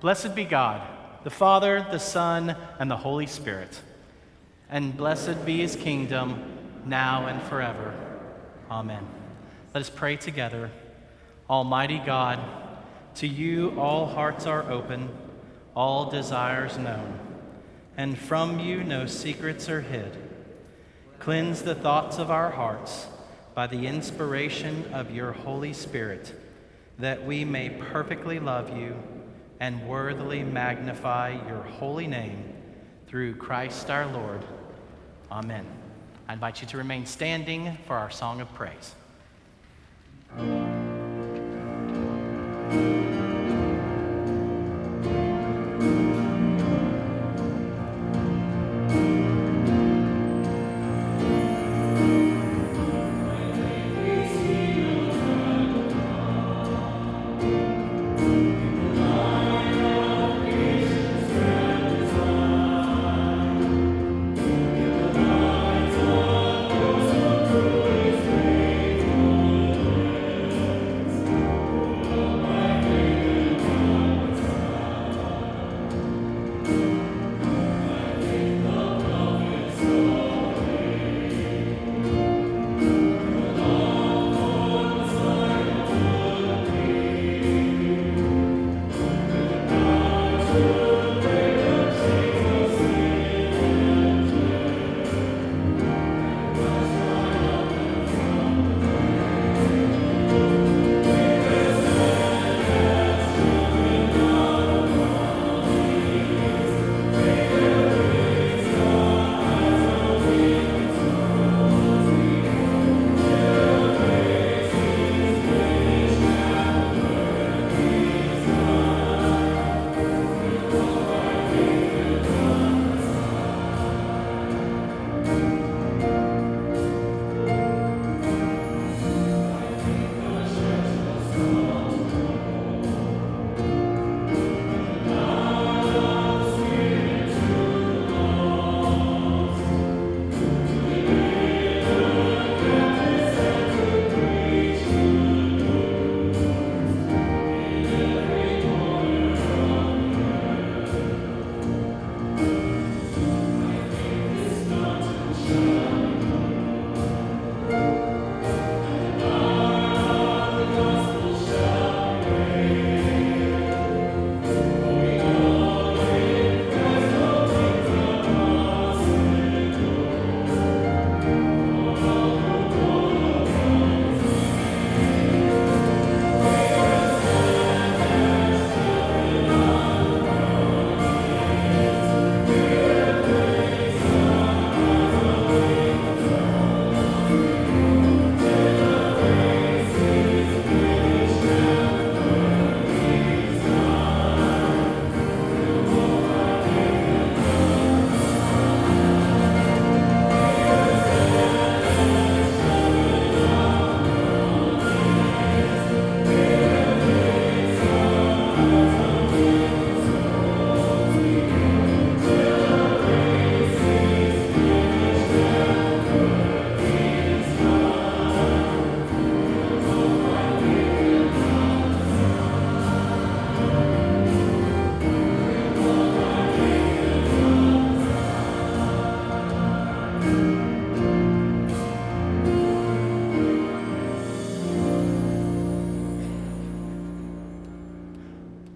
Blessed be God, the Father, the Son, and the Holy Spirit. And blessed be his kingdom, now and forever. Amen. Let us pray together. Almighty God, to you all hearts are open, all desires known, and from you no secrets are hid. Cleanse the thoughts of our hearts by the inspiration of your Holy Spirit, that we may perfectly love you and worthily magnify your holy name, through Christ our Lord. Amen. I invite you to remain standing for our song of praise.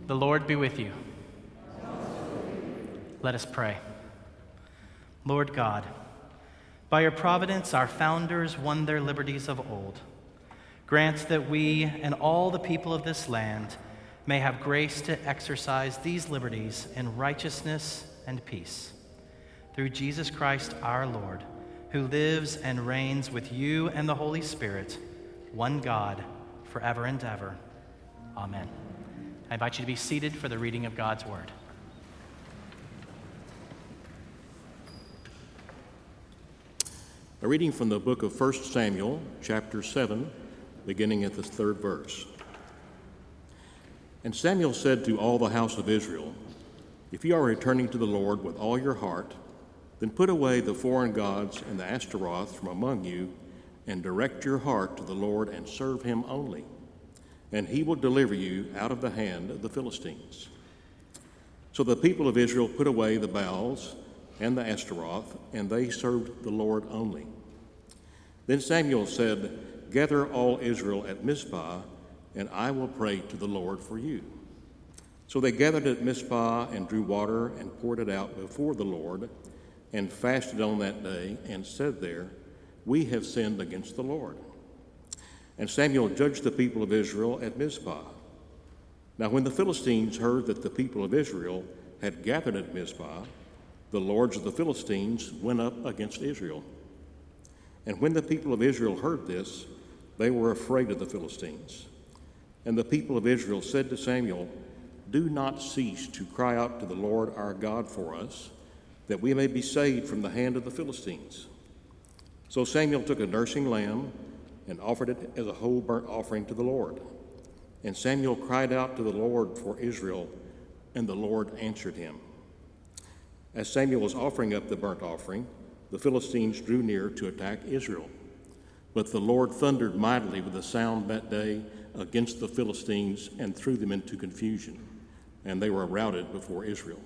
The Lord be with you. Let us pray. Lord God, by your providence, our founders won their liberties of old. Grant that we and all the people of this land may have grace to exercise these liberties in righteousness and peace. Through Jesus Christ our Lord, who lives and reigns with you and the Holy Spirit, one God, forever and ever. Amen. I invite you to be seated for the reading of God's word. A reading from the book of 1 Samuel, chapter 7, beginning at the third verse. And Samuel said to all the house of Israel, "If you are returning to the Lord with all your heart, then put away the foreign gods and the Ashtaroth from among you, and direct your heart to the Lord and serve him only. And he will deliver you out of the hand of the Philistines." So the people of Israel put away the Baals and the Ashtaroth, and they served the Lord only. Then Samuel said, "Gather all Israel at Mizpah, and I will pray to the Lord for you." So they gathered at Mizpah and drew water and poured it out before the Lord and fasted on that day and said there, "We have sinned against the Lord." And Samuel judged the people of Israel at Mizpah. Now when the Philistines heard that the people of Israel had gathered at Mizpah, the lords of the Philistines went up against Israel. And when the people of Israel heard this, they were afraid of the Philistines. And the people of Israel said to Samuel, "Do not cease to cry out to the Lord our God for us, that we may be saved from the hand of the Philistines." So Samuel took a nursing lamb and offered it as a whole burnt offering to the Lord. And Samuel cried out to the Lord for Israel, and the Lord answered him. As Samuel was offering up the burnt offering, the Philistines drew near to attack Israel. But the Lord thundered mightily with a sound that day against the Philistines and threw them into confusion, and they were routed before Israel.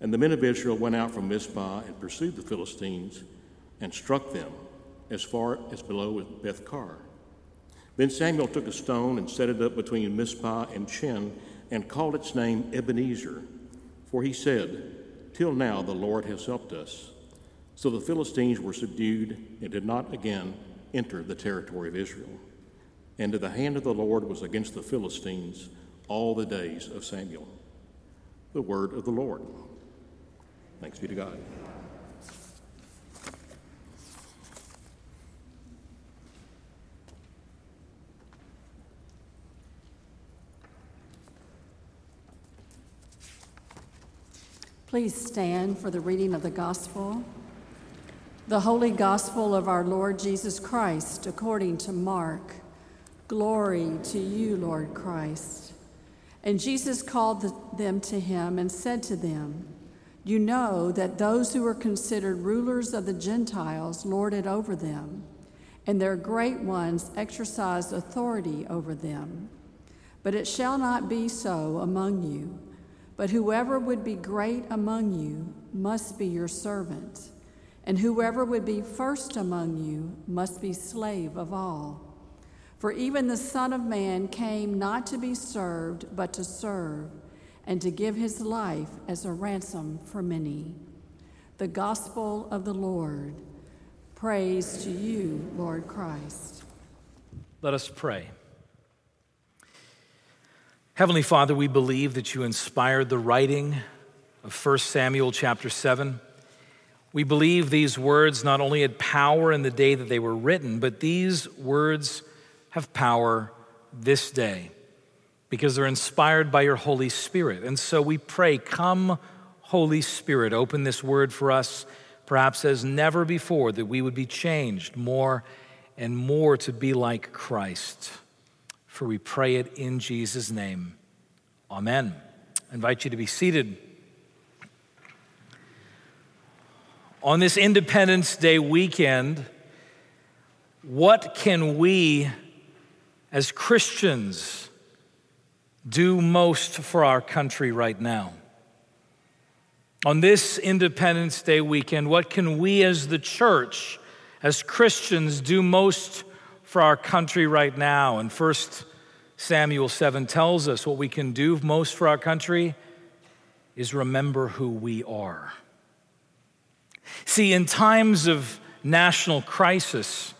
And the men of Israel went out from Mizpah and pursued the Philistines and struck them as far as below Beth-car. Then Samuel took a stone and set it up between Mizpah and Shen and called its name Ebenezer, for he said, "Till now the Lord has helped us." So the Philistines were subdued and did not again enter the territory of Israel. And to the hand of the Lord was against the Philistines all the days of Samuel. The word of the Lord. Thanks be to God. Please stand for the reading of the gospel. The holy gospel of our Lord Jesus Christ according to Mark. Glory to you, Lord Christ. And Jesus called them to him and said to them, "You know that those who are considered rulers of the Gentiles lord it over them, and their great ones exercise authority over them. But it shall not be so among you. But whoever would be great among you must be your servant, and whoever would be first among you must be slave of all. For even the Son of Man came not to be served, but to serve, and to give his life as a ransom for many." The gospel of the Lord. Praise to you, Lord Christ. Let us pray. Heavenly Father, we believe that you inspired the writing of 1 Samuel chapter 7. We believe these words not only had power in the day that they were written, but these words have power this day because they're inspired by your Holy Spirit. And so we pray, come, Holy Spirit, open this word for us, perhaps as never before, that we would be changed more and more to be like Christ. For we pray it in Jesus' name. Amen. I invite you to be seated. On this Independence Day weekend, what can we as Christians do most for our country right now? On this Independence Day weekend, what can we as the church, as Christians, do most for our country right now? And 1 Samuel 7 tells us what we can do most for our country is remember who we are. See, in times of national crisis,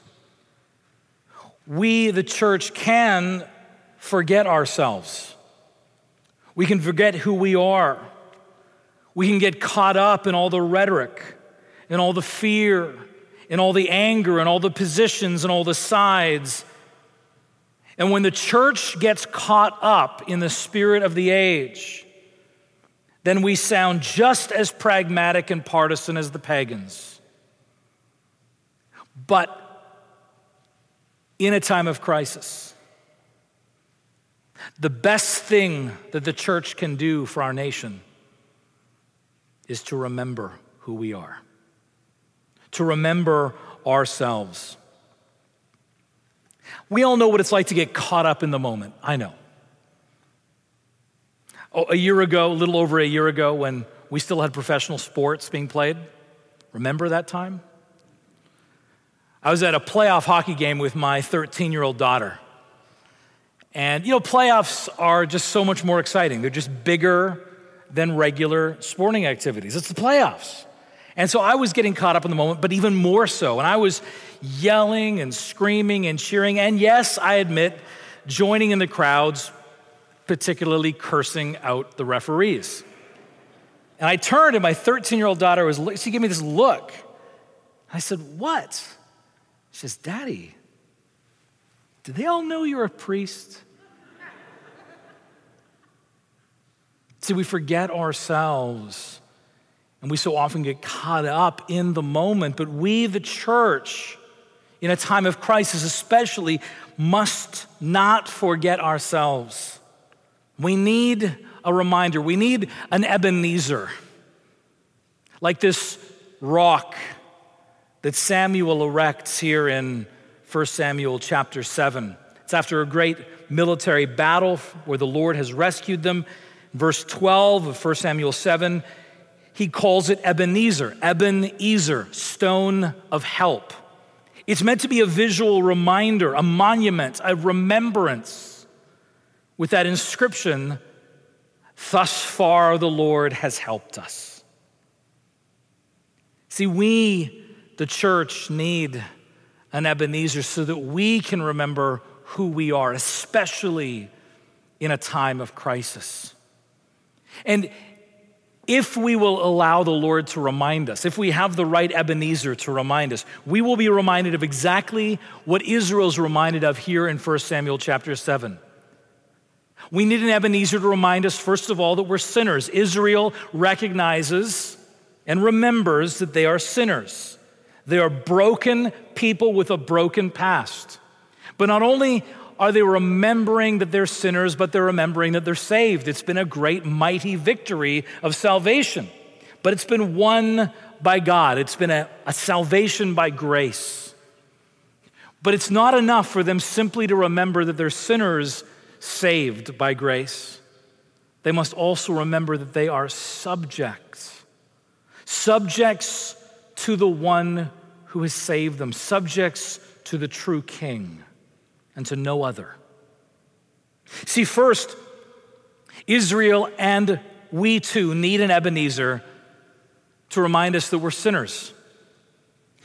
we, the church, can forget ourselves. We can forget who we are. We can get caught up in all the rhetoric, in all the fear, in all the anger, in all the positions, in all the sides. And when the church gets caught up in the spirit of the age, then we sound just as pragmatic and partisan as the pagans. But in a time of crisis, the best thing that the church can do for our nation is to remember who we are, to remember ourselves. We all know what it's like to get caught up in the moment. I know. a year ago, a little over a year ago, when we still had professional sports being played. Remember that time? I was at a playoff hockey game with my 13-year-old daughter. And, you know, playoffs are just so much more exciting. They're just bigger than regular sporting activities. It's the playoffs. And so I was getting caught up in the moment, but even more so. And I was yelling and screaming and cheering. And yes, I admit, joining in the crowds, particularly cursing out the referees. And I turned and my 13-year-old daughter she gave me this look. I said, "What?" She says, "Daddy, do they all know you're a priest?" See, we forget ourselves, and we so often get caught up in the moment, but we, the church, in a time of crisis especially, must not forget ourselves. We need a reminder. We need an Ebenezer, like this rock that Samuel erects here in 1 Samuel chapter 7. It's after a great military battle where the Lord has rescued them. Verse 12 of 1 Samuel 7, he calls it Ebenezer. Ebenezer, stone of help. It's meant to be a visual reminder, a monument, a remembrance with that inscription, "Thus far the Lord has helped us." See, we, the church, need an Ebenezer so that we can remember who we are, especially in a time of crisis. And if we will allow the Lord to remind us, if we have the right Ebenezer to remind us, we will be reminded of exactly what Israel's reminded of here in 1 Samuel chapter 7. We need an Ebenezer to remind us, first of all, that we're sinners. Israel recognizes and remembers that they are sinners. They are broken people with a broken past. But not only are they remembering that they're sinners, but they're remembering that they're saved. It's been a great, mighty victory of salvation, but it's been won by God. It's been a salvation by grace. But it's not enough for them simply to remember that they're sinners saved by grace. They must also remember that they are subjects. Subjects to the one who has saved them. Subjects to the true King. And to no other. See, first, Israel and we too need an Ebenezer to remind us that we're sinners.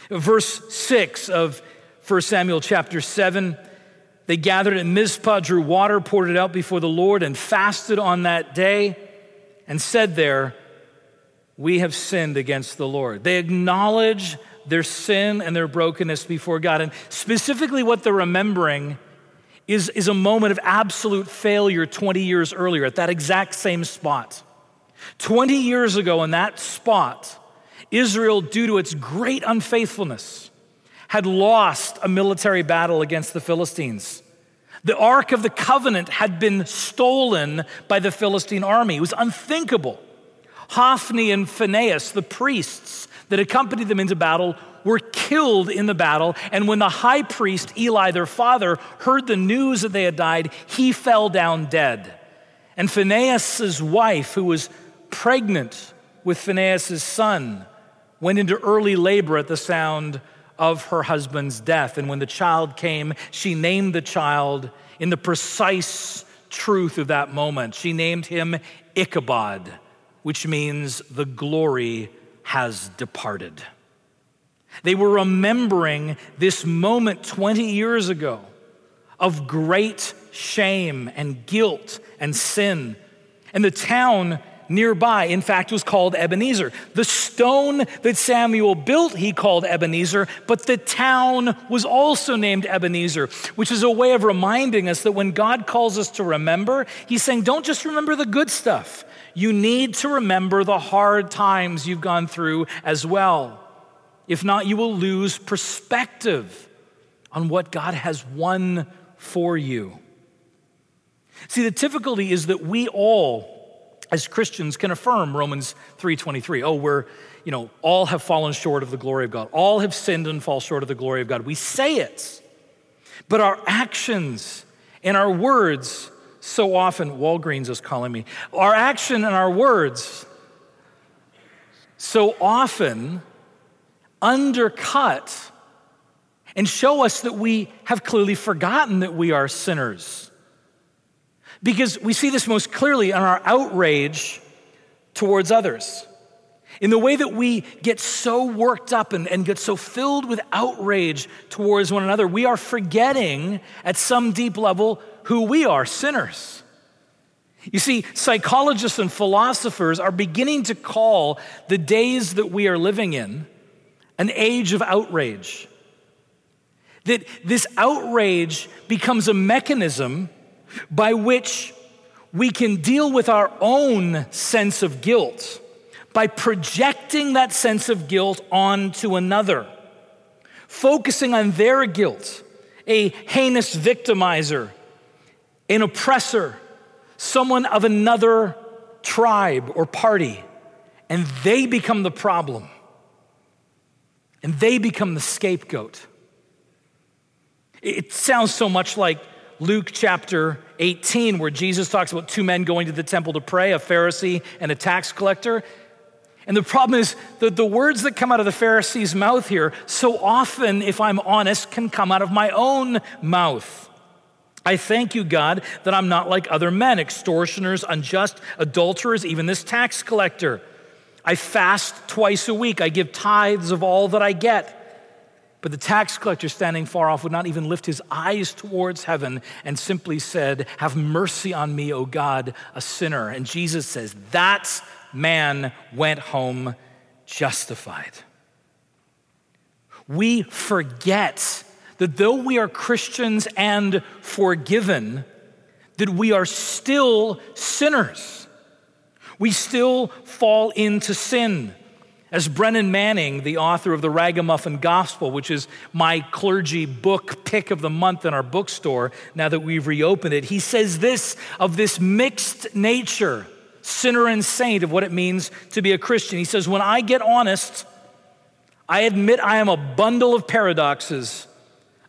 Verse 6 of 1 Samuel chapter 7, they gathered at Mizpah, drew water, poured it out before the Lord, and fasted on that day, and said there, "We have sinned against the Lord." They acknowledge their sin and their brokenness before God. And specifically what they're remembering is a moment of absolute failure 20 years earlier at that exact same spot. 20 years ago in that spot, Israel, due to its great unfaithfulness, had lost a military battle against the Philistines. The Ark of the Covenant had been stolen by the Philistine army. It was unthinkable. Hophni and Phinehas, the priests that accompanied them into battle, were killed in the battle. And when the high priest, Eli, their father, heard the news that they had died, he fell down dead. And Phinehas' wife, who was pregnant with Phinehas' son, went into early labor at the sound of her husband's death. And when the child came, she named the child in the precise truth of that moment. She named him Ichabod, which means the glory has departed. They were remembering this moment 20 years ago of great shame and guilt and sin. And the town nearby, in fact, was called Ebenezer. The stone that Samuel built, he called Ebenezer, but the town was also named Ebenezer, which is a way of reminding us that when God calls us to remember, he's saying, don't just remember the good stuff. You need to remember the hard times you've gone through as well. If not, you will lose perspective on what God has won for you. See, the difficulty is that we all, as Christians, can affirm Romans 3:23. Oh, all have fallen short of the glory of God. All have sinned and fall short of the glory of God. We say it, but our actions and our words so often, Walgreens is calling me, our action and our words so often undercut and show us that we have clearly forgotten that we are sinners. Because we see this most clearly in our outrage towards others. In the way that we get so worked up and get so filled with outrage towards one another, we are forgetting at some deep level who we are, sinners. You see, psychologists and philosophers are beginning to call the days that we are living in an age of outrage. That this outrage becomes a mechanism by which we can deal with our own sense of guilt by projecting that sense of guilt onto another, focusing on their guilt, a heinous victimizer, an oppressor, someone of another tribe or party, and they become the problem, and they become the scapegoat. It sounds so much like Luke chapter 18, where Jesus talks about two men going to the temple to pray, a Pharisee and a tax collector. And the problem is that the words that come out of the Pharisee's mouth here so often, if I'm honest, can come out of my own mouth. I thank you, God, that I'm not like other men, extortioners, unjust, adulterers, even this tax collector. I fast twice a week. I give tithes of all that I get. But the tax collector standing far off would not even lift his eyes towards heaven and simply said, have mercy on me, O God, a sinner. And Jesus says, that's man went home justified. We forget that though we are Christians and forgiven, that we are still sinners. We still fall into sin. As Brennan Manning, the author of the Ragamuffin Gospel, which is my clergy book pick of the month in our bookstore, now that we've reopened it, he says this of this mixed nature, sinner and saint, of what it means to be a Christian. He says, when I get honest, I admit I am a bundle of paradoxes.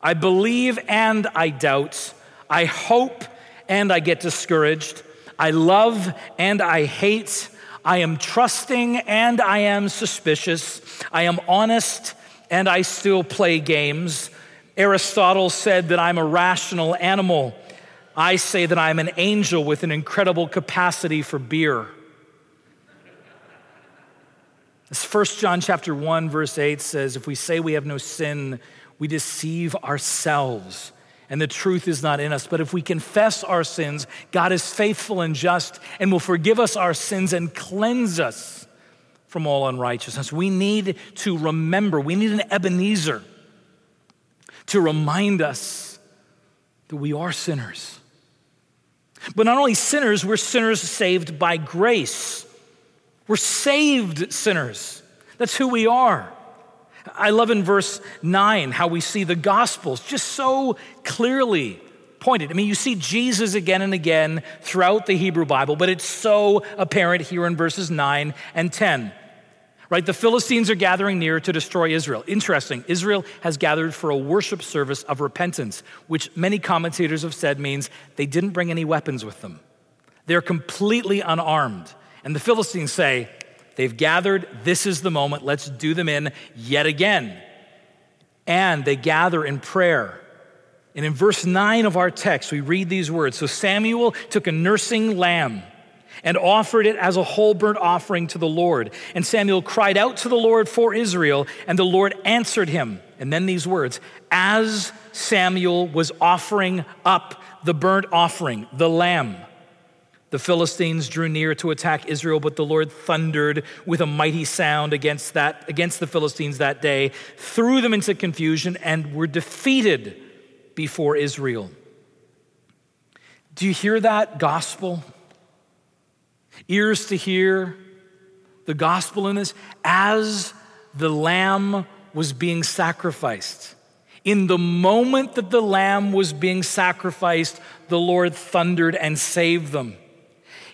I believe and I doubt. I hope and I get discouraged. I love and I hate. I am trusting and I am suspicious. I am honest and I still play games. Aristotle said that I'm a rational animal. I say that I'm an angel with an incredible capacity for beer. As 1 John chapter 1, verse 8 says, if we say we have no sin, we deceive ourselves, and the truth is not in us. But if we confess our sins, God is faithful and just and will forgive us our sins and cleanse us from all unrighteousness. We need to remember, we need an Ebenezer to remind us that we are sinners. But not only sinners, we're sinners saved by grace. We're saved sinners. That's who we are. I love in verse 9 how we see the Gospels just so clearly pointed. I mean, you see Jesus again and again throughout the Hebrew Bible, but it's so apparent here in verses 9 and 10. Right, the Philistines are gathering near to destroy Israel. Interesting, Israel has gathered for a worship service of repentance, which many commentators have said means they didn't bring any weapons with them. They're completely unarmed. And the Philistines say, they've gathered, this is the moment, let's do them in yet again. And they gather in prayer. And in verse 9 of our text, we read these words, so Samuel took a nursing lamb and offered it as a whole burnt offering to the Lord. And Samuel cried out to the Lord for Israel, and the Lord answered him. And then these words, as Samuel was offering up the burnt offering, the lamb, the Philistines drew near to attack Israel, but the Lord thundered with a mighty sound against the Philistines that day, threw them into confusion, and were defeated before Israel. Do you hear that gospel? Ears to hear the gospel in this. As the lamb was being sacrificed, in the moment that the lamb was being sacrificed, the Lord thundered and saved them.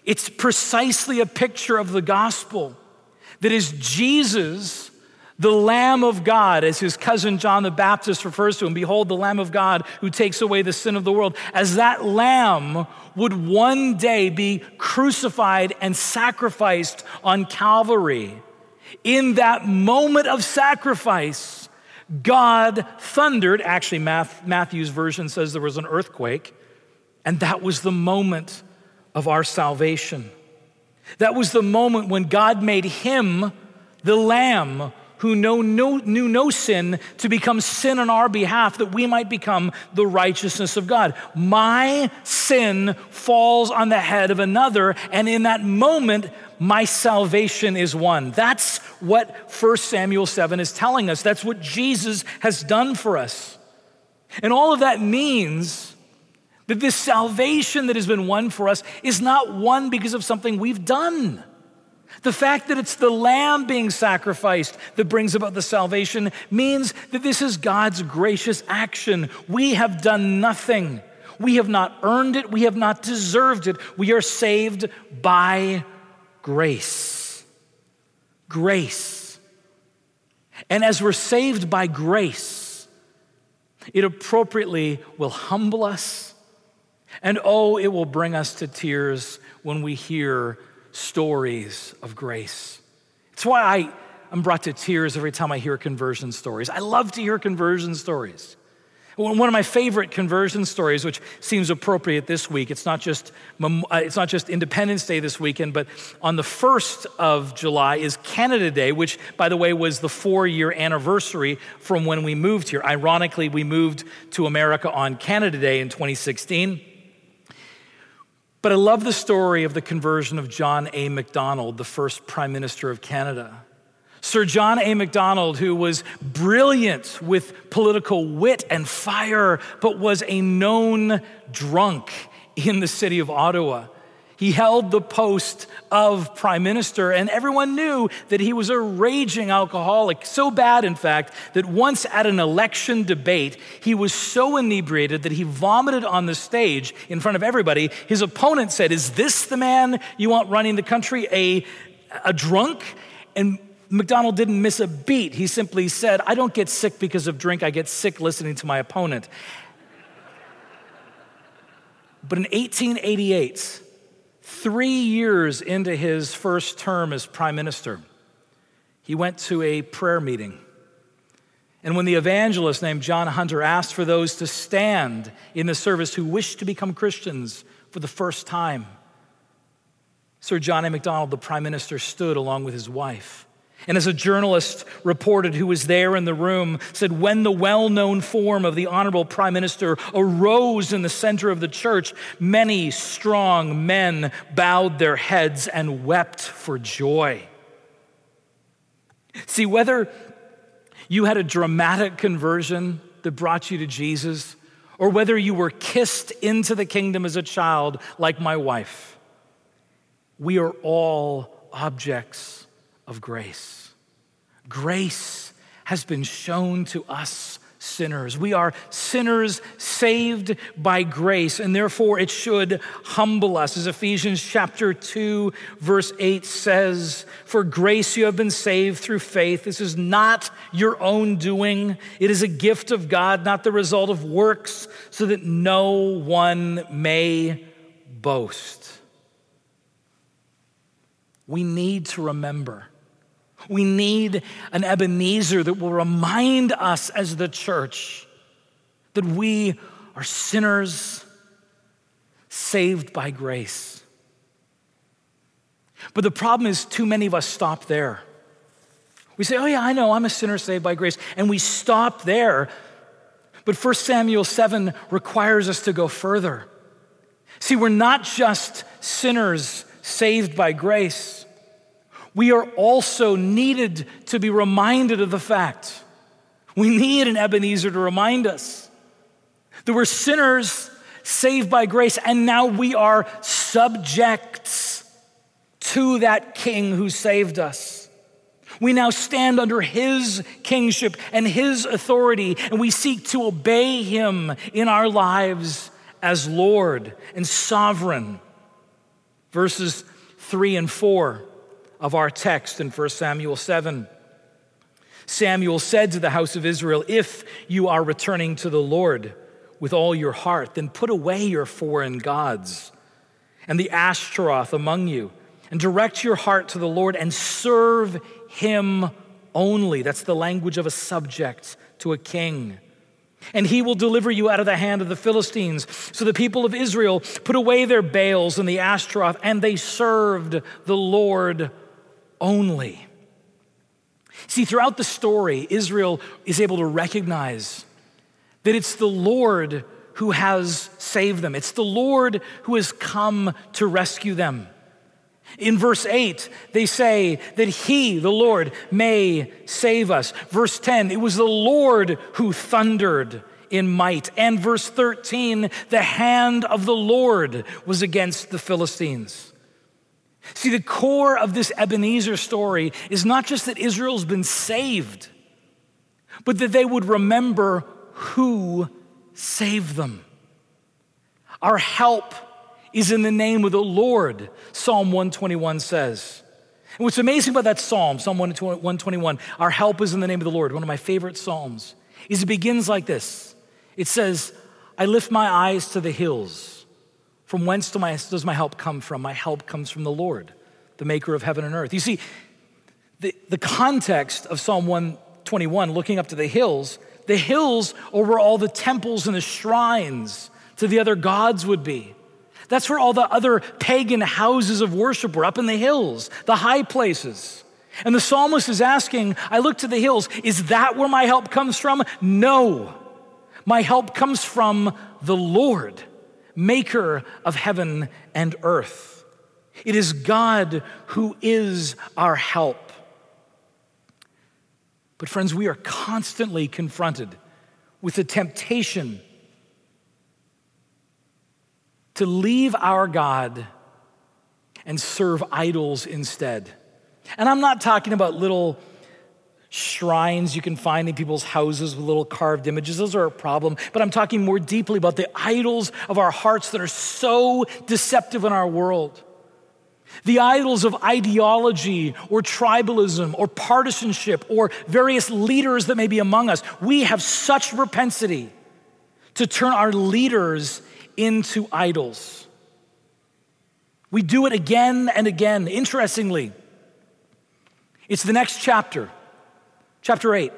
It's precisely a picture of the gospel that is Jesus, the Lamb of God, as his cousin John the Baptist refers to him, behold, the Lamb of God who takes away the sin of the world, as that lamb would one day be crucified and sacrificed on Calvary. In that moment of sacrifice, God thundered. Actually, Matthew's version says there was an earthquake, and that was the moment of our salvation. That was the moment when God made him the Lamb who knew no sin to become sin on our behalf, that we might become the righteousness of God. My sin falls on the head of another, and in that moment, my salvation is won. That's what 1 Samuel 7 is telling us. That's what Jesus has done for us. And all of that means that this salvation that has been won for us is not won because of something we've done. The fact that it's the lamb being sacrificed that brings about the salvation means that this is God's gracious action. We have done nothing. We have not earned it. We have not deserved it. We are saved by grace. Grace. And as we're saved by grace, it appropriately will humble us. And oh, it will bring us to tears when we hear stories of grace. It's why I'm brought to tears every time I hear conversion stories. I love to hear conversion stories. One of my favorite conversion stories, which seems appropriate this week, it's not just Independence Day this weekend, but on the 1st of July is Canada Day, which, by the way, was the 4-year anniversary from when we moved here. Ironically, we moved to America on Canada Day in 2016. But I love the story of the conversion of John A. Macdonald, the first Prime Minister of Canada. Sir John A. Macdonald, who was brilliant with political wit and fire, but was a known drunk in the city of Ottawa. He held the post of Prime Minister, and everyone knew that he was a raging alcoholic, so bad, in fact, that once at an election debate, he was so inebriated that he vomited on the stage in front of everybody. His opponent said, "Is this the man you want running the country, a drunk?" And Macdonald didn't miss a beat. He simply said, "I don't get sick because of drink. I get sick listening to my opponent." But in 1888, 3 years into his first term as Prime Minister, he went to a prayer meeting. And when the evangelist named John Hunter asked for those to stand in the service who wished to become Christians for the first time, Sir John A. Macdonald, the Prime Minister, stood along with his wife. And as a journalist reported who was there in the room said, when the well-known form of the Honorable Prime Minister arose in the center of the church, many strong men bowed their heads and wept for joy. See, whether you had a dramatic conversion that brought you to Jesus, or whether you were kissed into the kingdom as a child like my wife, we are all objects of grace. Grace has been shown to us sinners. We are sinners saved by grace, and therefore it should humble us. As Ephesians chapter 2, verse 8 says, "For grace you have been saved through faith. This is not your own doing. It is a gift of God, not the result of works, so that no one may boast." We need to remember. We need an Ebenezer that will remind us as the church that we are sinners saved by grace. But the problem is too many of us stop there. We say, "Oh yeah, I know, I'm a sinner saved by grace," and we stop there. But 1 Samuel 7 requires us to go further. See, we're not just sinners saved by grace. We are also needed to be reminded of the fact. We need an Ebenezer to remind us that we're sinners saved by grace, and now we are subjects to that King who saved us. We now stand under his kingship and his authority, and we seek to obey him in our lives as Lord and sovereign. Verses 3 and 4. Of our text in 1 Samuel 7 Samuel said to the house of Israel, if you are returning to the Lord with all your heart, then put away your foreign gods and the Ashtaroth among you, and direct your heart to the Lord and serve him only. That's the language of a subject to a king. And he will deliver you out of the hand of the Philistines. So the people of Israel put away their Baals and the Ashtaroth, and they served the Lord only. See, throughout the story, Israel is able to recognize that it's the Lord who has saved them. It's the Lord who has come to rescue them. In verse 8, they say that he, the Lord, may save us. Verse 10, it was the Lord who thundered in might. And verse 13, the hand of the Lord was against the Philistines. See, the core of this Ebenezer story is not just that Israel's been saved, but that they would remember who saved them. Our help is in the name of the Lord, Psalm 121 says. And what's amazing about that psalm, Psalm 121, our help is in the name of the Lord, one of my favorite psalms, is it begins like this. It says, I lift my eyes to the hills. From whence does my help come from? My help comes from the Lord, the maker of heaven and earth. You see, the context of Psalm 121, looking up to the hills are where all the temples and the shrines to the other gods would be. That's where all the other pagan houses of worship were, up in the hills, the high places. And the psalmist is asking, I look to the hills, is that where my help comes from? No, my help comes from the Lord, maker of heaven and earth. It is God who is our help. But friends, we are constantly confronted with the temptation to leave our God and serve idols instead. And I'm not talking about little shrines you can find in people's houses with little carved images. Those are a problem. But I'm talking more deeply about the idols of our hearts that are so deceptive in our world. The idols of ideology or tribalism or partisanship or various leaders that may be among us. We have such propensity to turn our leaders into idols. We do it again and again. Interestingly, it's the next chapter, chapter 8.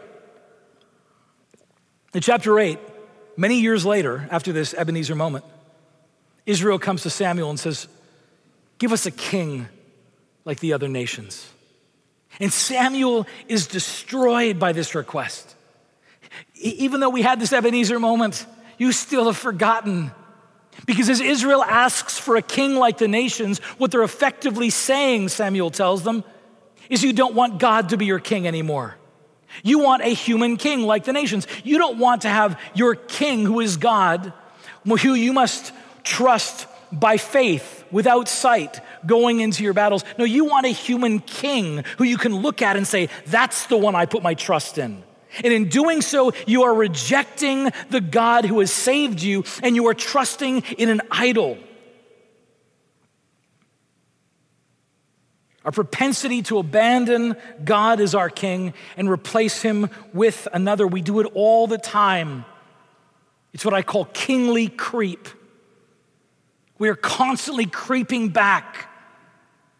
In chapter 8, many years later, after this Ebenezer moment, Israel comes to Samuel and says, give us a king like the other nations. And Samuel is destroyed by this request. Even though we had this Ebenezer moment, you still have forgotten. Because as Israel asks for a king like the nations, what they're effectively saying, Samuel tells them, is you don't want God to be your king anymore. You want a human king like the nations. You don't want to have your king who is God, who you must trust by faith, without sight, going into your battles. No, you want a human king who you can look at and say, that's the one I put my trust in. And in doing so, you are rejecting the God who has saved you, and you are trusting in an idol. Our propensity to abandon God as our king and replace him with another, we do it all the time. It's what I call kingly creep. We are constantly creeping back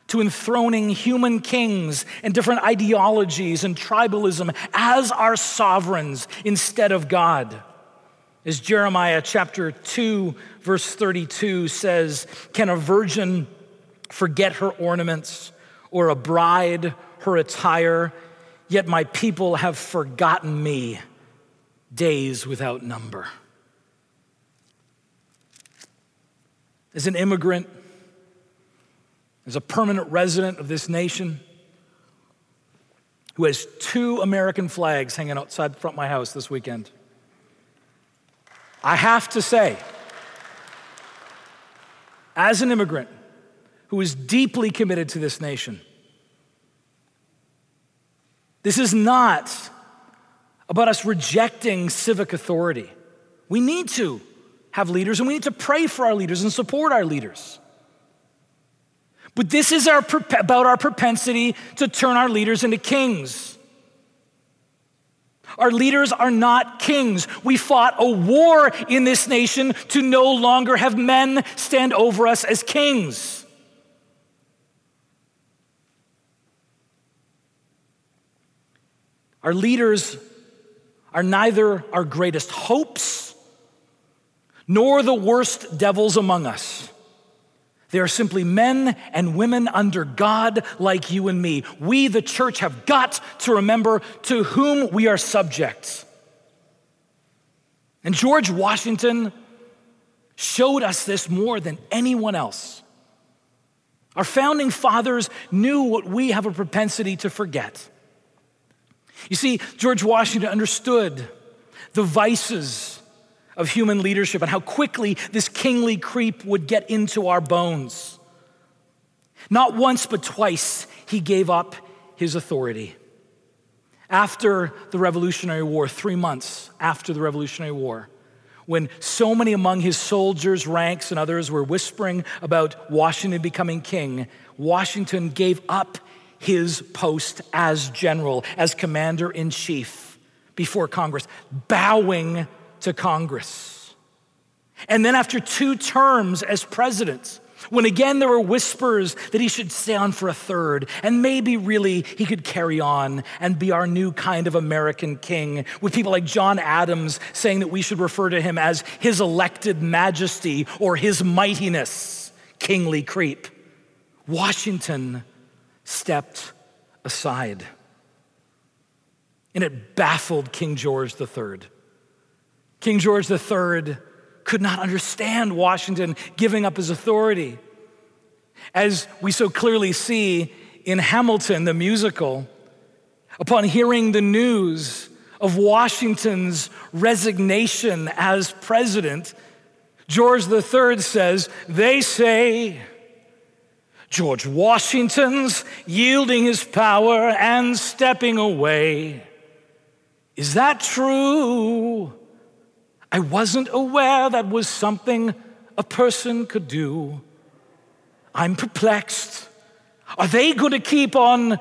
to enthroning human kings and different ideologies and tribalism as our sovereigns instead of God. As Jeremiah chapter 2, verse 32 says, can a virgin forget her ornaments or a bride her attire? Yet my people have forgotten me days without number. As an immigrant, as a permanent resident of this nation who has two American flags hanging outside front of my house this weekend, I have to say, as an immigrant who is deeply committed to this nation, this is not about us rejecting civic authority. We need to have leaders, and we need to pray for our leaders and support our leaders. But this is about our propensity to turn our leaders into kings. Our leaders are not kings. We fought a war in this nation to no longer have men stand over us as kings. Our leaders are neither our greatest hopes nor the worst devils among us. They are simply men and women under God like you and me. We, the church, have got to remember to whom we are subjects. And George Washington showed us this more than anyone else. Our founding fathers knew what we have a propensity to forget. You see, George Washington understood the vices of human leadership and how quickly this kingly creep would get into our bones. Not once, but twice, he gave up his authority. After the Revolutionary War, 3 months after the Revolutionary War, when so many among his soldiers' ranks and others were whispering about Washington becoming king, Washington gave up his post as general, as commander-in-chief before Congress, bowing to Congress. And then after 2 terms as president, when again there were whispers that he should stay on for a 3rd, and maybe really he could carry on and be our new kind of American king, with people like John Adams saying that we should refer to him as his elected majesty or his mightiness, kingly creep. Washington stepped aside. And it baffled King George III. King George III could not understand Washington giving up his authority. As we so clearly see in Hamilton, the musical, upon hearing the news of Washington's resignation as president, George III says, "They say George Washington's yielding his power and stepping away. Is that true? I wasn't aware that was something a person could do. I'm perplexed. Are they going to keep on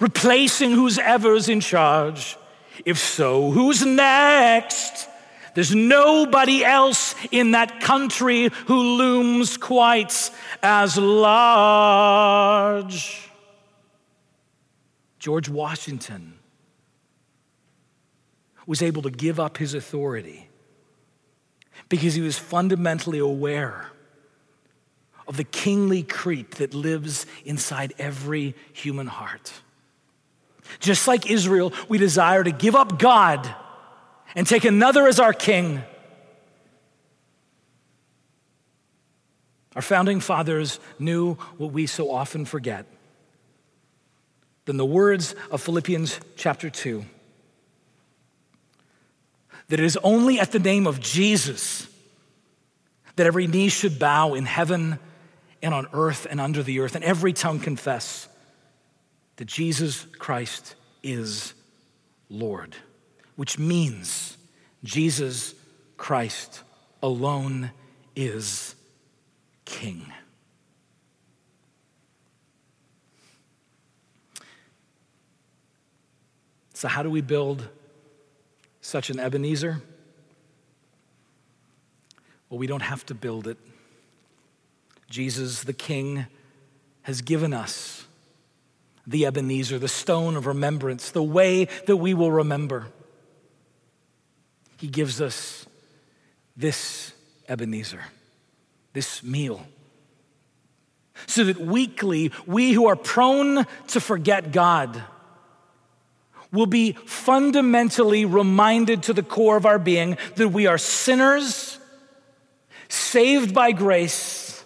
replacing whoever's in charge? If so, who's next? There's nobody else in that country who looms quite as large." George Washington was able to give up his authority because he was fundamentally aware of the kingly creep that lives inside every human heart. Just like Israel, we desire to give up God and take another as our king. Our founding fathers knew what we so often forget. Then the words of Philippians chapter 2. That it is only at the name of Jesus that every knee should bow in heaven and on earth and under the earth, and every tongue confess that Jesus Christ is Lord, which means Jesus Christ alone is King. So how do we build such an Ebenezer? Well, we don't have to build it. Jesus, the King, has given us the Ebenezer, the stone of remembrance, the way that we will remember. He gives us this Ebenezer, this meal, so that weekly, we who are prone to forget God will be fundamentally reminded to the core of our being that we are sinners, saved by grace,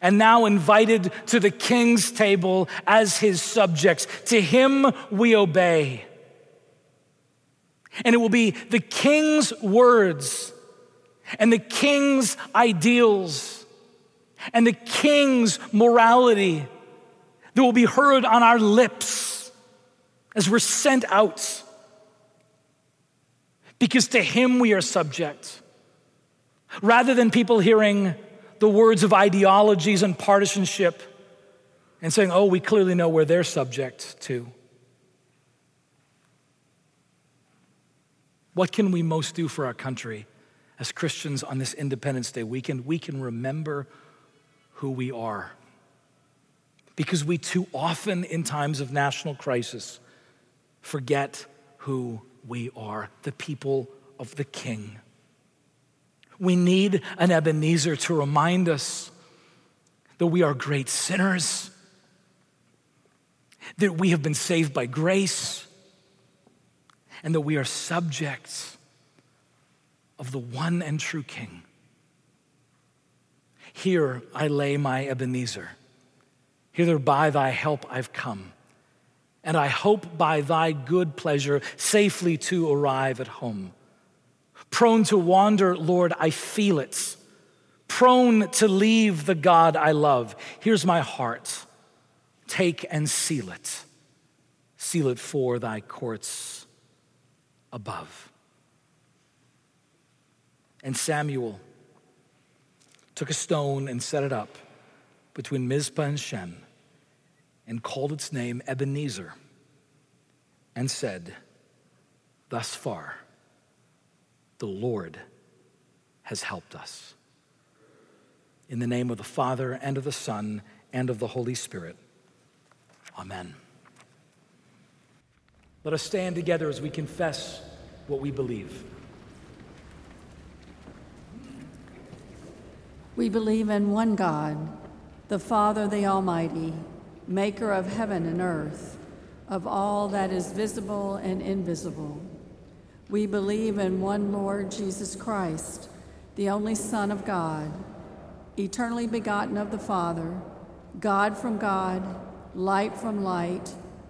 and now invited to the King's table as his subjects. To him we obey. And it will be the King's words and the King's ideals and the King's morality that will be heard on our lips as we're sent out, because to him we are subject. Rather than people hearing the words of ideologies and partisanship and saying, "Oh, we clearly know where they're subject to." What can we most do for our country as Christians on this Independence Day weekend? We can remember who we are. Because we too often, in times of national crisis, forget who we are, the people of the King. We need an Ebenezer to remind us that we are great sinners, that we have been saved by grace, and that we are subjects of the one and true King. Here I lay my Ebenezer. Hither by thy help I've come, and I hope by thy good pleasure safely to arrive at home. Prone to wander, Lord, I feel it. Prone to leave the God I love. Here's my heart. Take and seal it. Seal it for thy courts above. And Samuel took a stone and set it up between Mizpah and Shen, and called its name Ebenezer, and said, "Thus far, the Lord has helped us." In the name of the Father, and of the Son, and of the Holy Spirit, amen. Let us stand together as we confess what we believe. We believe in one God, the Father, the Almighty, maker of heaven and earth, of all that is visible and invisible. We believe in one Lord Jesus Christ, the only Son of God, eternally begotten of the Father, God from God, light from light,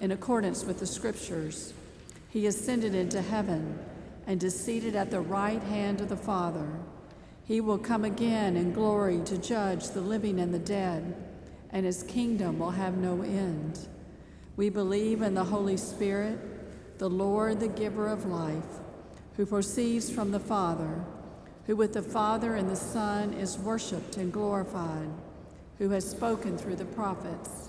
in accordance with the Scriptures. He ascended into heaven and is seated at the right hand of the Father. He will come again in glory to judge the living and the dead, and his kingdom will have no end. We believe in the Holy Spirit, the Lord, the giver of life, who proceeds from the Father, who with the Father and the Son is worshiped and glorified, who has spoken through the prophets.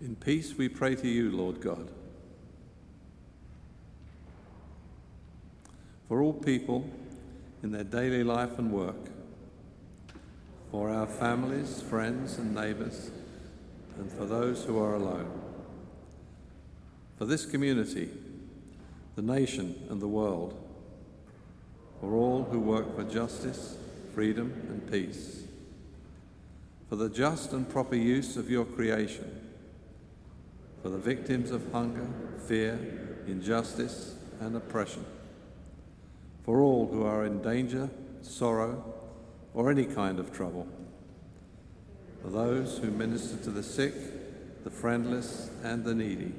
In peace we pray to you, Lord God. For all people in their daily life and work, for our families, friends and neighbours, and for those who are alone, for this community, the nation and the world, for all who work for justice, freedom and peace, for the just and proper use of your creation, for the victims of hunger, fear, injustice and oppression, for all who are in danger, sorrow, or any kind of trouble, for those who minister to the sick, the friendless, and the needy,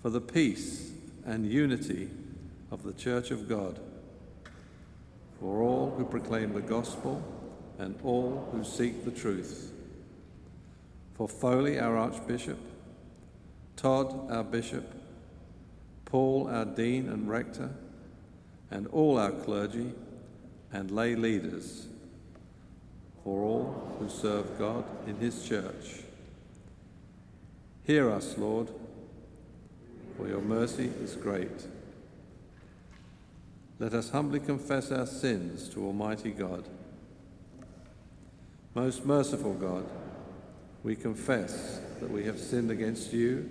for the peace and unity of the Church of God, for all who proclaim the gospel and all who seek the truth, for Foley, our Archbishop, Todd, our Bishop, Paul, our Dean and Rector, and all our clergy and lay leaders, for all who serve God in his church. Hear us, Lord, for your mercy is great. Let us humbly confess our sins to Almighty God. Most merciful God, we confess that we have sinned against you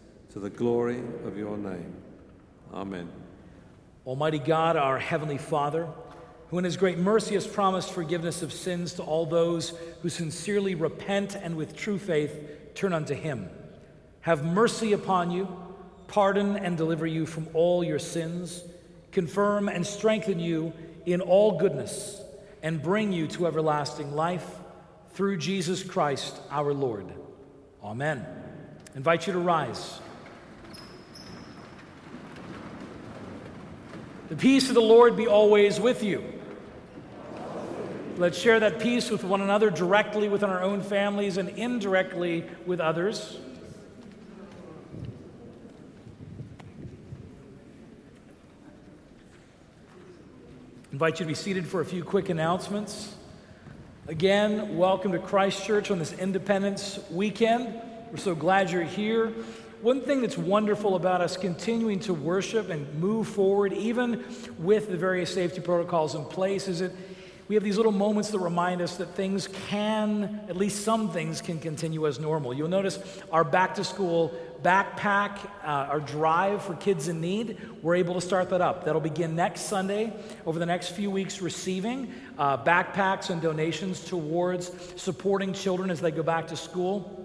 to the glory of your name. Amen. Almighty God, our Heavenly Father, who in his great mercy has promised forgiveness of sins to all those who sincerely repent and with true faith turn unto him, have mercy upon you, pardon and deliver you from all your sins, confirm and strengthen you in all goodness, and bring you to everlasting life through Jesus Christ our Lord. Amen. I invite you to rise. The peace of the Lord be always with you. Let's share that peace with one another, directly within our own families and indirectly with others. I invite you to be seated for a few quick announcements. Again, welcome to Christ Church on this Independence weekend. We're so glad you're here. One thing that's wonderful about us continuing to worship and move forward, even with the various safety protocols in place, is that we have these little moments that remind us that things can, at least some things can continue as normal. You'll notice our back-to-school backpack, our drive for kids in need, we're able to start that up. That'll begin next Sunday. Over the next few weeks, receiving backpacks and donations towards supporting children as they go back to school.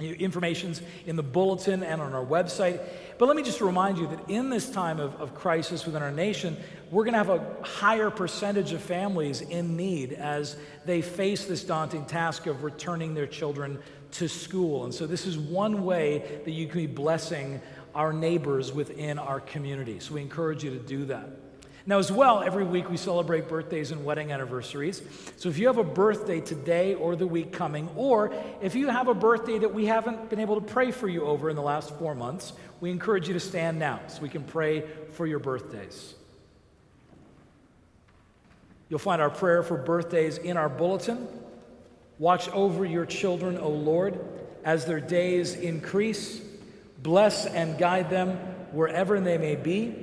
Information's in the bulletin and on our website. But let me just remind you that in this time of crisis within our nation, we're going to have a higher percentage of families in need as they face this daunting task of returning their children to school. And so this is one way that you can be blessing our neighbors within our community. So we encourage you to do that. Now, as well, every week we celebrate birthdays and wedding anniversaries. So if you have a birthday today or the week coming, or if you have a birthday that we haven't been able to pray for you over in the last 4 months, we encourage you to stand now so we can pray for your birthdays. You'll find our prayer for birthdays in our bulletin. Watch over your children, O Lord, as their days increase. Bless and guide them wherever they may be.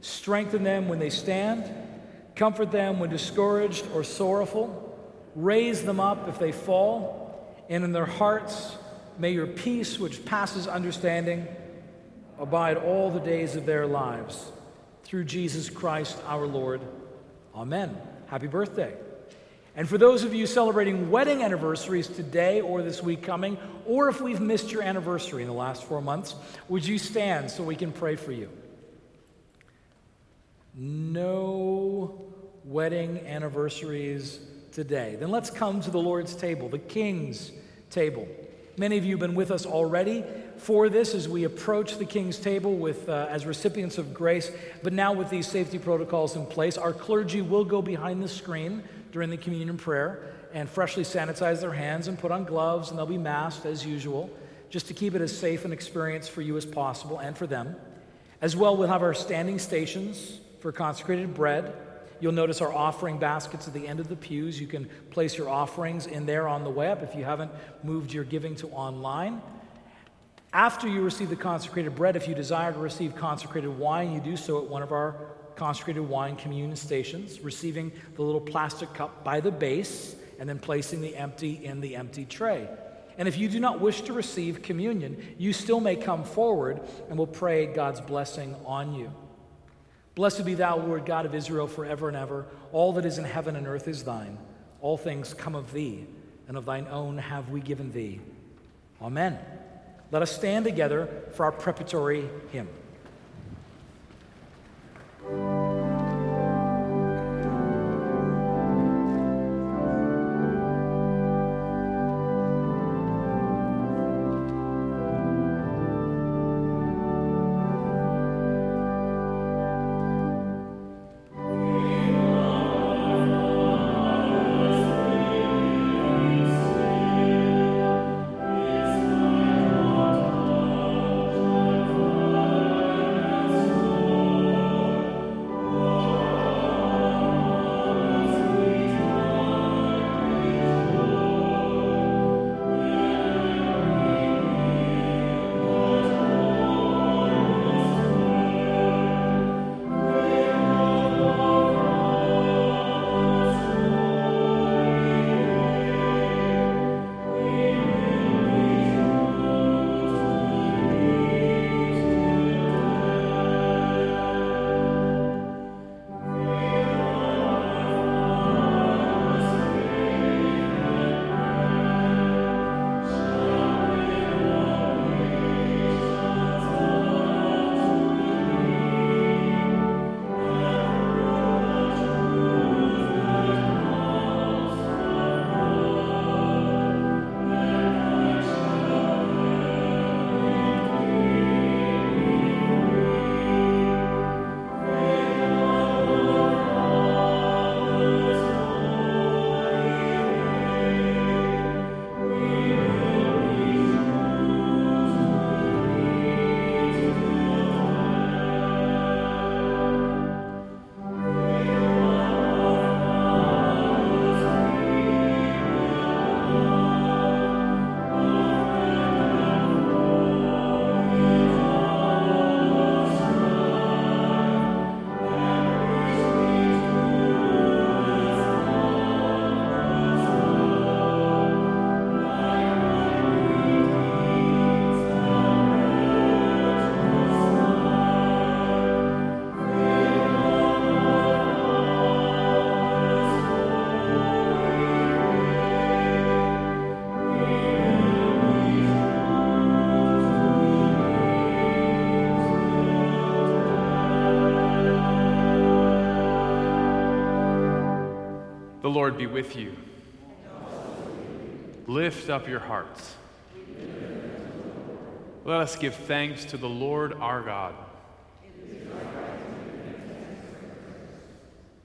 Strengthen them when they stand, comfort them when discouraged or sorrowful, raise them up if they fall, and in their hearts may your peace, which passes understanding, abide all the days of their lives. Through Jesus Christ our Lord. Amen. Happy birthday. And for those of you celebrating wedding anniversaries today or this week coming, or if we've missed your anniversary in the last 4 months, would you stand so we can pray for you? No wedding anniversaries today. Then let's come to the Lord's table, the King's table. Many of you have been with us already for this as we approach the King's table with as recipients of grace, but now with these safety protocols in place, our clergy will go behind the screen during the communion prayer and freshly sanitize their hands and put on gloves, and they'll be masked as usual, just to keep it as safe an experience for you as possible and for them. As well, we'll have our standing stations for consecrated bread. You'll notice our offering baskets at the end of the pews. You can place your offerings in there on the way up if you haven't moved your giving to online. After you receive the consecrated bread, if you desire to receive consecrated wine, you do so at one of our consecrated wine communion stations, receiving the little plastic cup by the base and then placing the empty in the empty tray. And if you do not wish to receive communion, you still may come forward and we'll pray God's blessing on you. Blessed be thou, Lord God of Israel, forever and ever. All that is in heaven and earth is thine. All things come of thee, and of thine own have we given thee. Amen. Let us stand together for our preparatory hymn. The Lord be with you. Lift up your hearts. Let us give thanks to the Lord our God.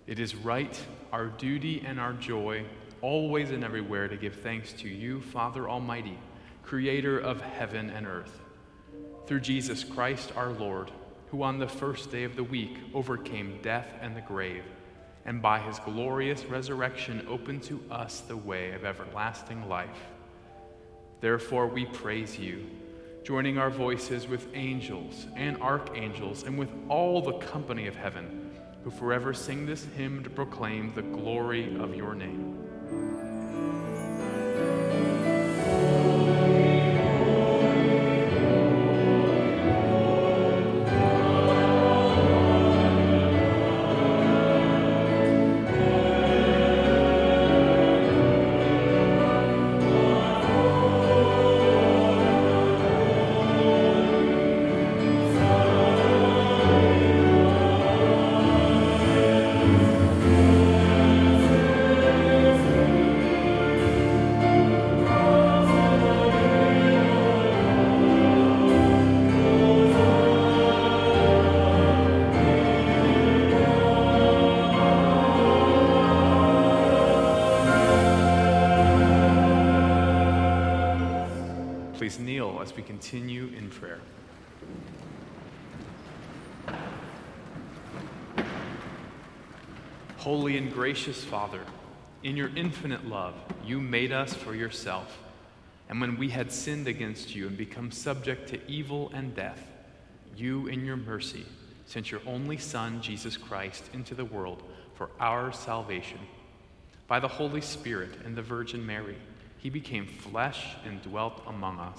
It is right, our duty and our joy, always and everywhere to give thanks to you, Father Almighty, creator of heaven and earth. Through Jesus Christ our Lord, who on the first day of the week overcame death and the grave, and by his glorious resurrection opened to us the way of everlasting life. Therefore we praise you, joining our voices with angels and archangels and with all the company of heaven, who forever sing this hymn to proclaim the glory of your name. Please kneel as we continue in prayer. Holy and gracious Father, in your infinite love, you made us for yourself. And when we had sinned against you and become subject to evil and death, you, in your mercy, sent your only Son, Jesus Christ, into the world for our salvation. By the Holy Spirit and the Virgin Mary, he became flesh and dwelt among us.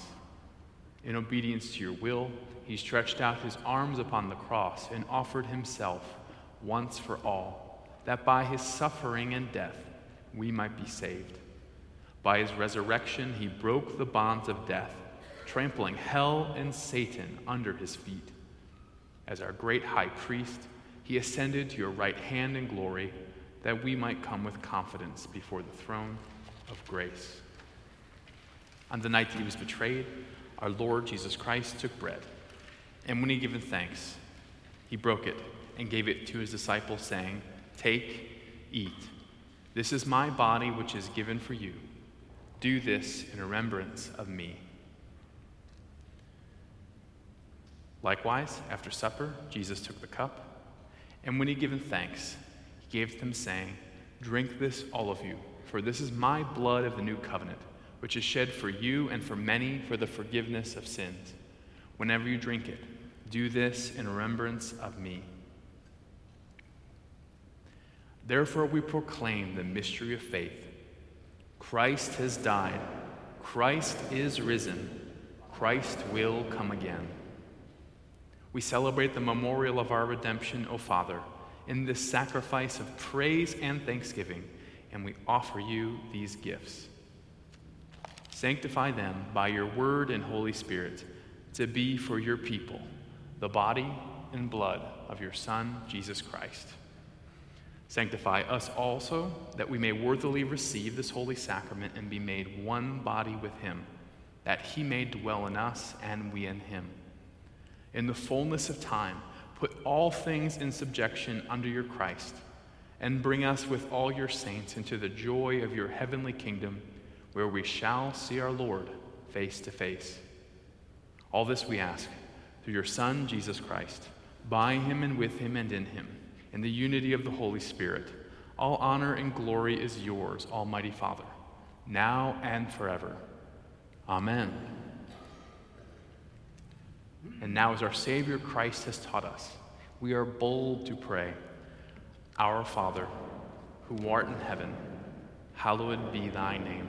In obedience to your will, he stretched out his arms upon the cross and offered himself once for all, that by his suffering and death we might be saved. By his resurrection, he broke the bonds of death, trampling hell and Satan under his feet. As our great high priest, he ascended to your right hand in glory, that we might come with confidence before the throne of grace. On the night that he was betrayed, our Lord Jesus Christ took bread, and when he had given thanks, he broke it and gave it to his disciples, saying, "Take, eat. This is my body which is given for you. Do this in remembrance of me." Likewise, after supper, Jesus took the cup, and when he had given thanks, he gave them, saying, "Drink this, all of you, for this is my blood of the new covenant, which is shed for you and for many for the forgiveness of sins. Whenever you drink it, do this in remembrance of me." Therefore we proclaim the mystery of faith. Christ has died. Christ is risen. Christ will come again. We celebrate the memorial of our redemption, O Father, in this sacrifice of praise and thanksgiving, and we offer you these gifts. Sanctify them by your word and Holy Spirit to be for your people the body and blood of your Son, Jesus Christ. Sanctify us also that we may worthily receive this holy sacrament and be made one body with him, that he may dwell in us and we in him. In the fullness of time, put all things in subjection under your Christ, and bring us with all your saints into the joy of your heavenly kingdom, where we shall see our Lord face to face. All this we ask through your Son, Jesus Christ, by him and with him and in him, in the unity of the Holy Spirit. All honor and glory is yours, Almighty Father, now and forever. Amen. And now, as our Savior Christ has taught us, we are bold to pray, "Our Father, who art in heaven, hallowed be thy name.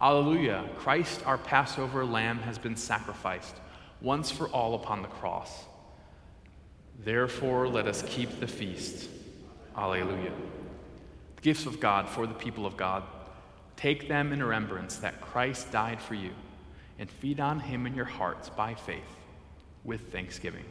Alleluia, Christ, our Passover lamb, has been sacrificed once for all upon the cross. Therefore, let us keep the feast. Alleluia. The gifts of God for the people of God. Take them in remembrance that Christ died for you, and feed on him in your hearts by faith with thanksgiving.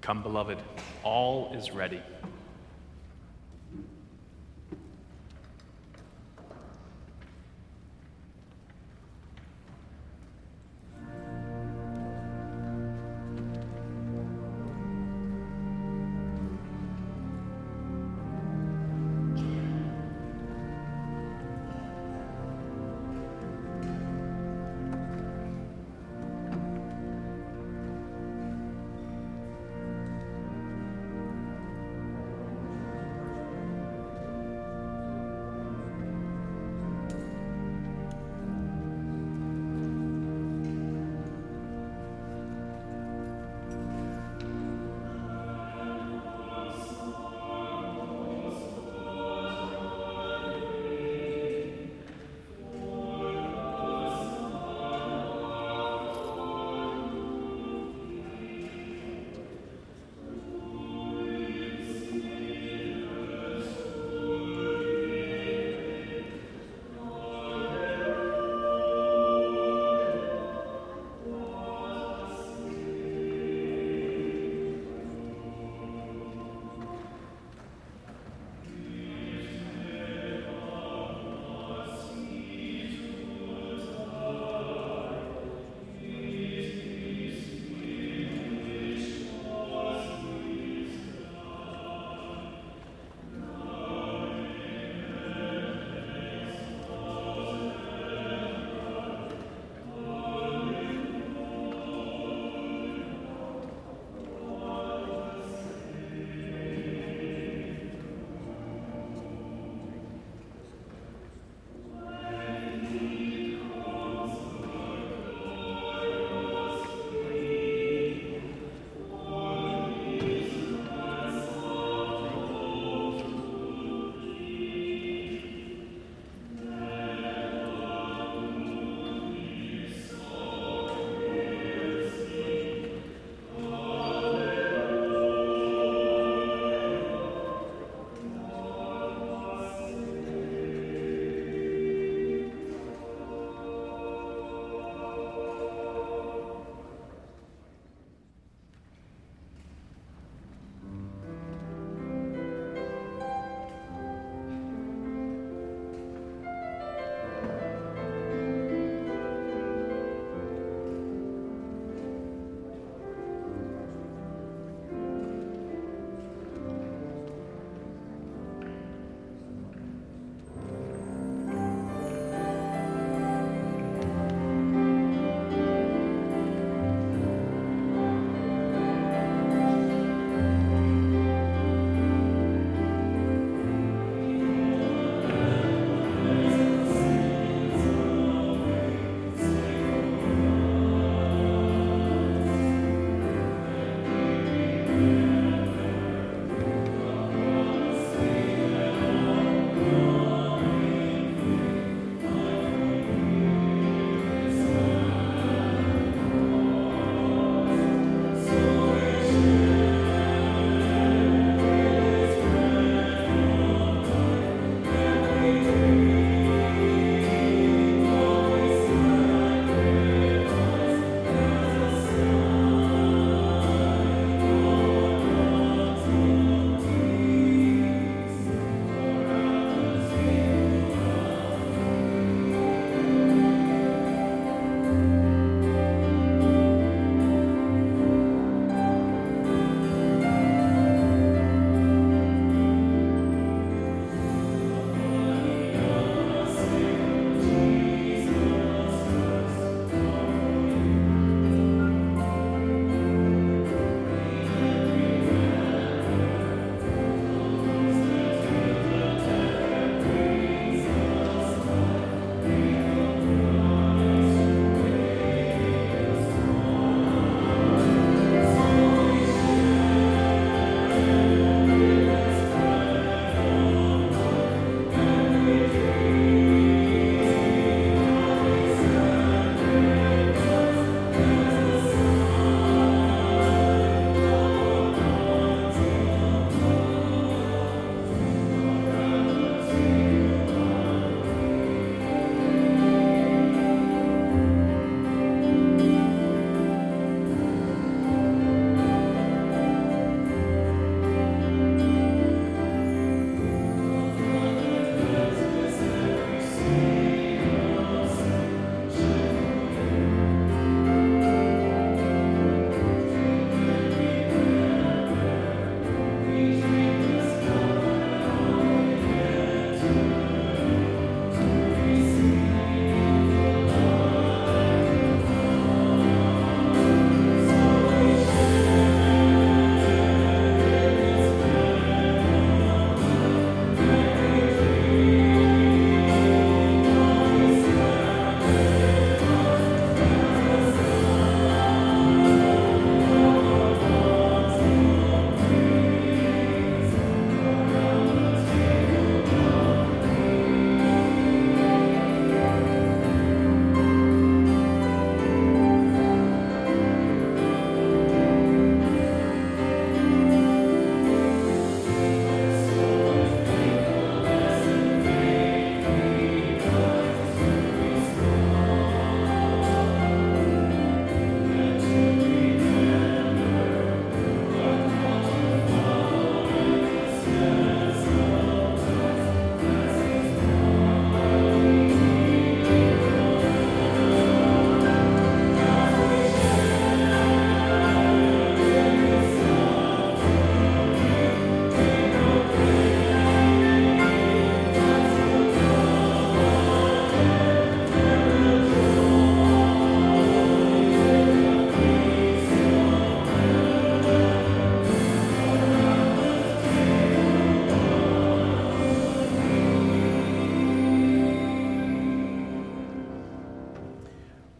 Come, beloved, all is ready.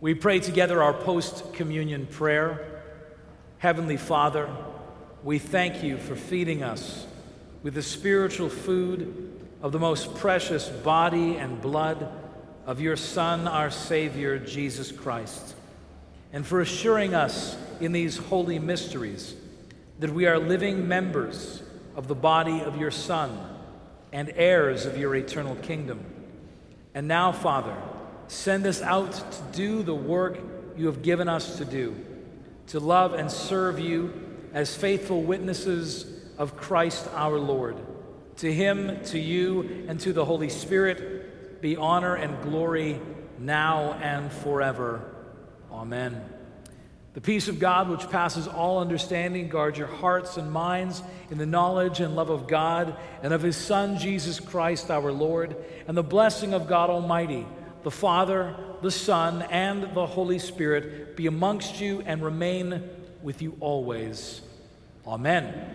We pray together our post-communion prayer. Heavenly Father, we thank you for feeding us with the spiritual food of the most precious body and blood of your Son, our Savior, Jesus Christ, and for assuring us in these holy mysteries that we are living members of the body of your Son and heirs of your eternal kingdom. And now, Father, send us out to do the work you have given us to do, to love and serve you as faithful witnesses of Christ our Lord. To him, to you, and to the Holy Spirit be honor and glory now and forever. Amen. The peace of God, which passes all understanding, guard your hearts and minds in the knowledge and love of God and of his Son, Jesus Christ our Lord, and the blessing of God Almighty, the Father, the Son, and the Holy Spirit be amongst you and remain with you always. Amen.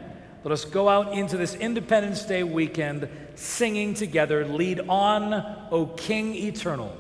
Let us go out into this Independence Day weekend singing together, "Lead On, O King Eternal."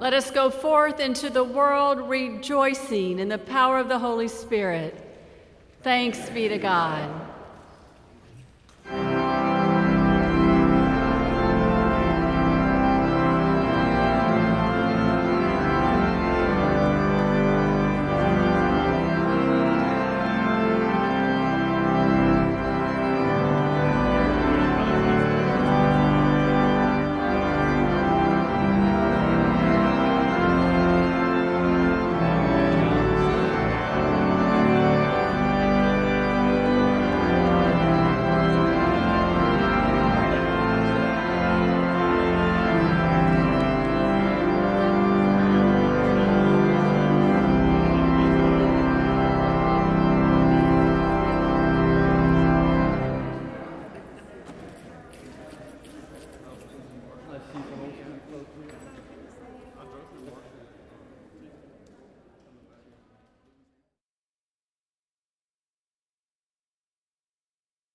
Let us go forth into the world rejoicing in the power of the Holy Spirit. Thanks be to God.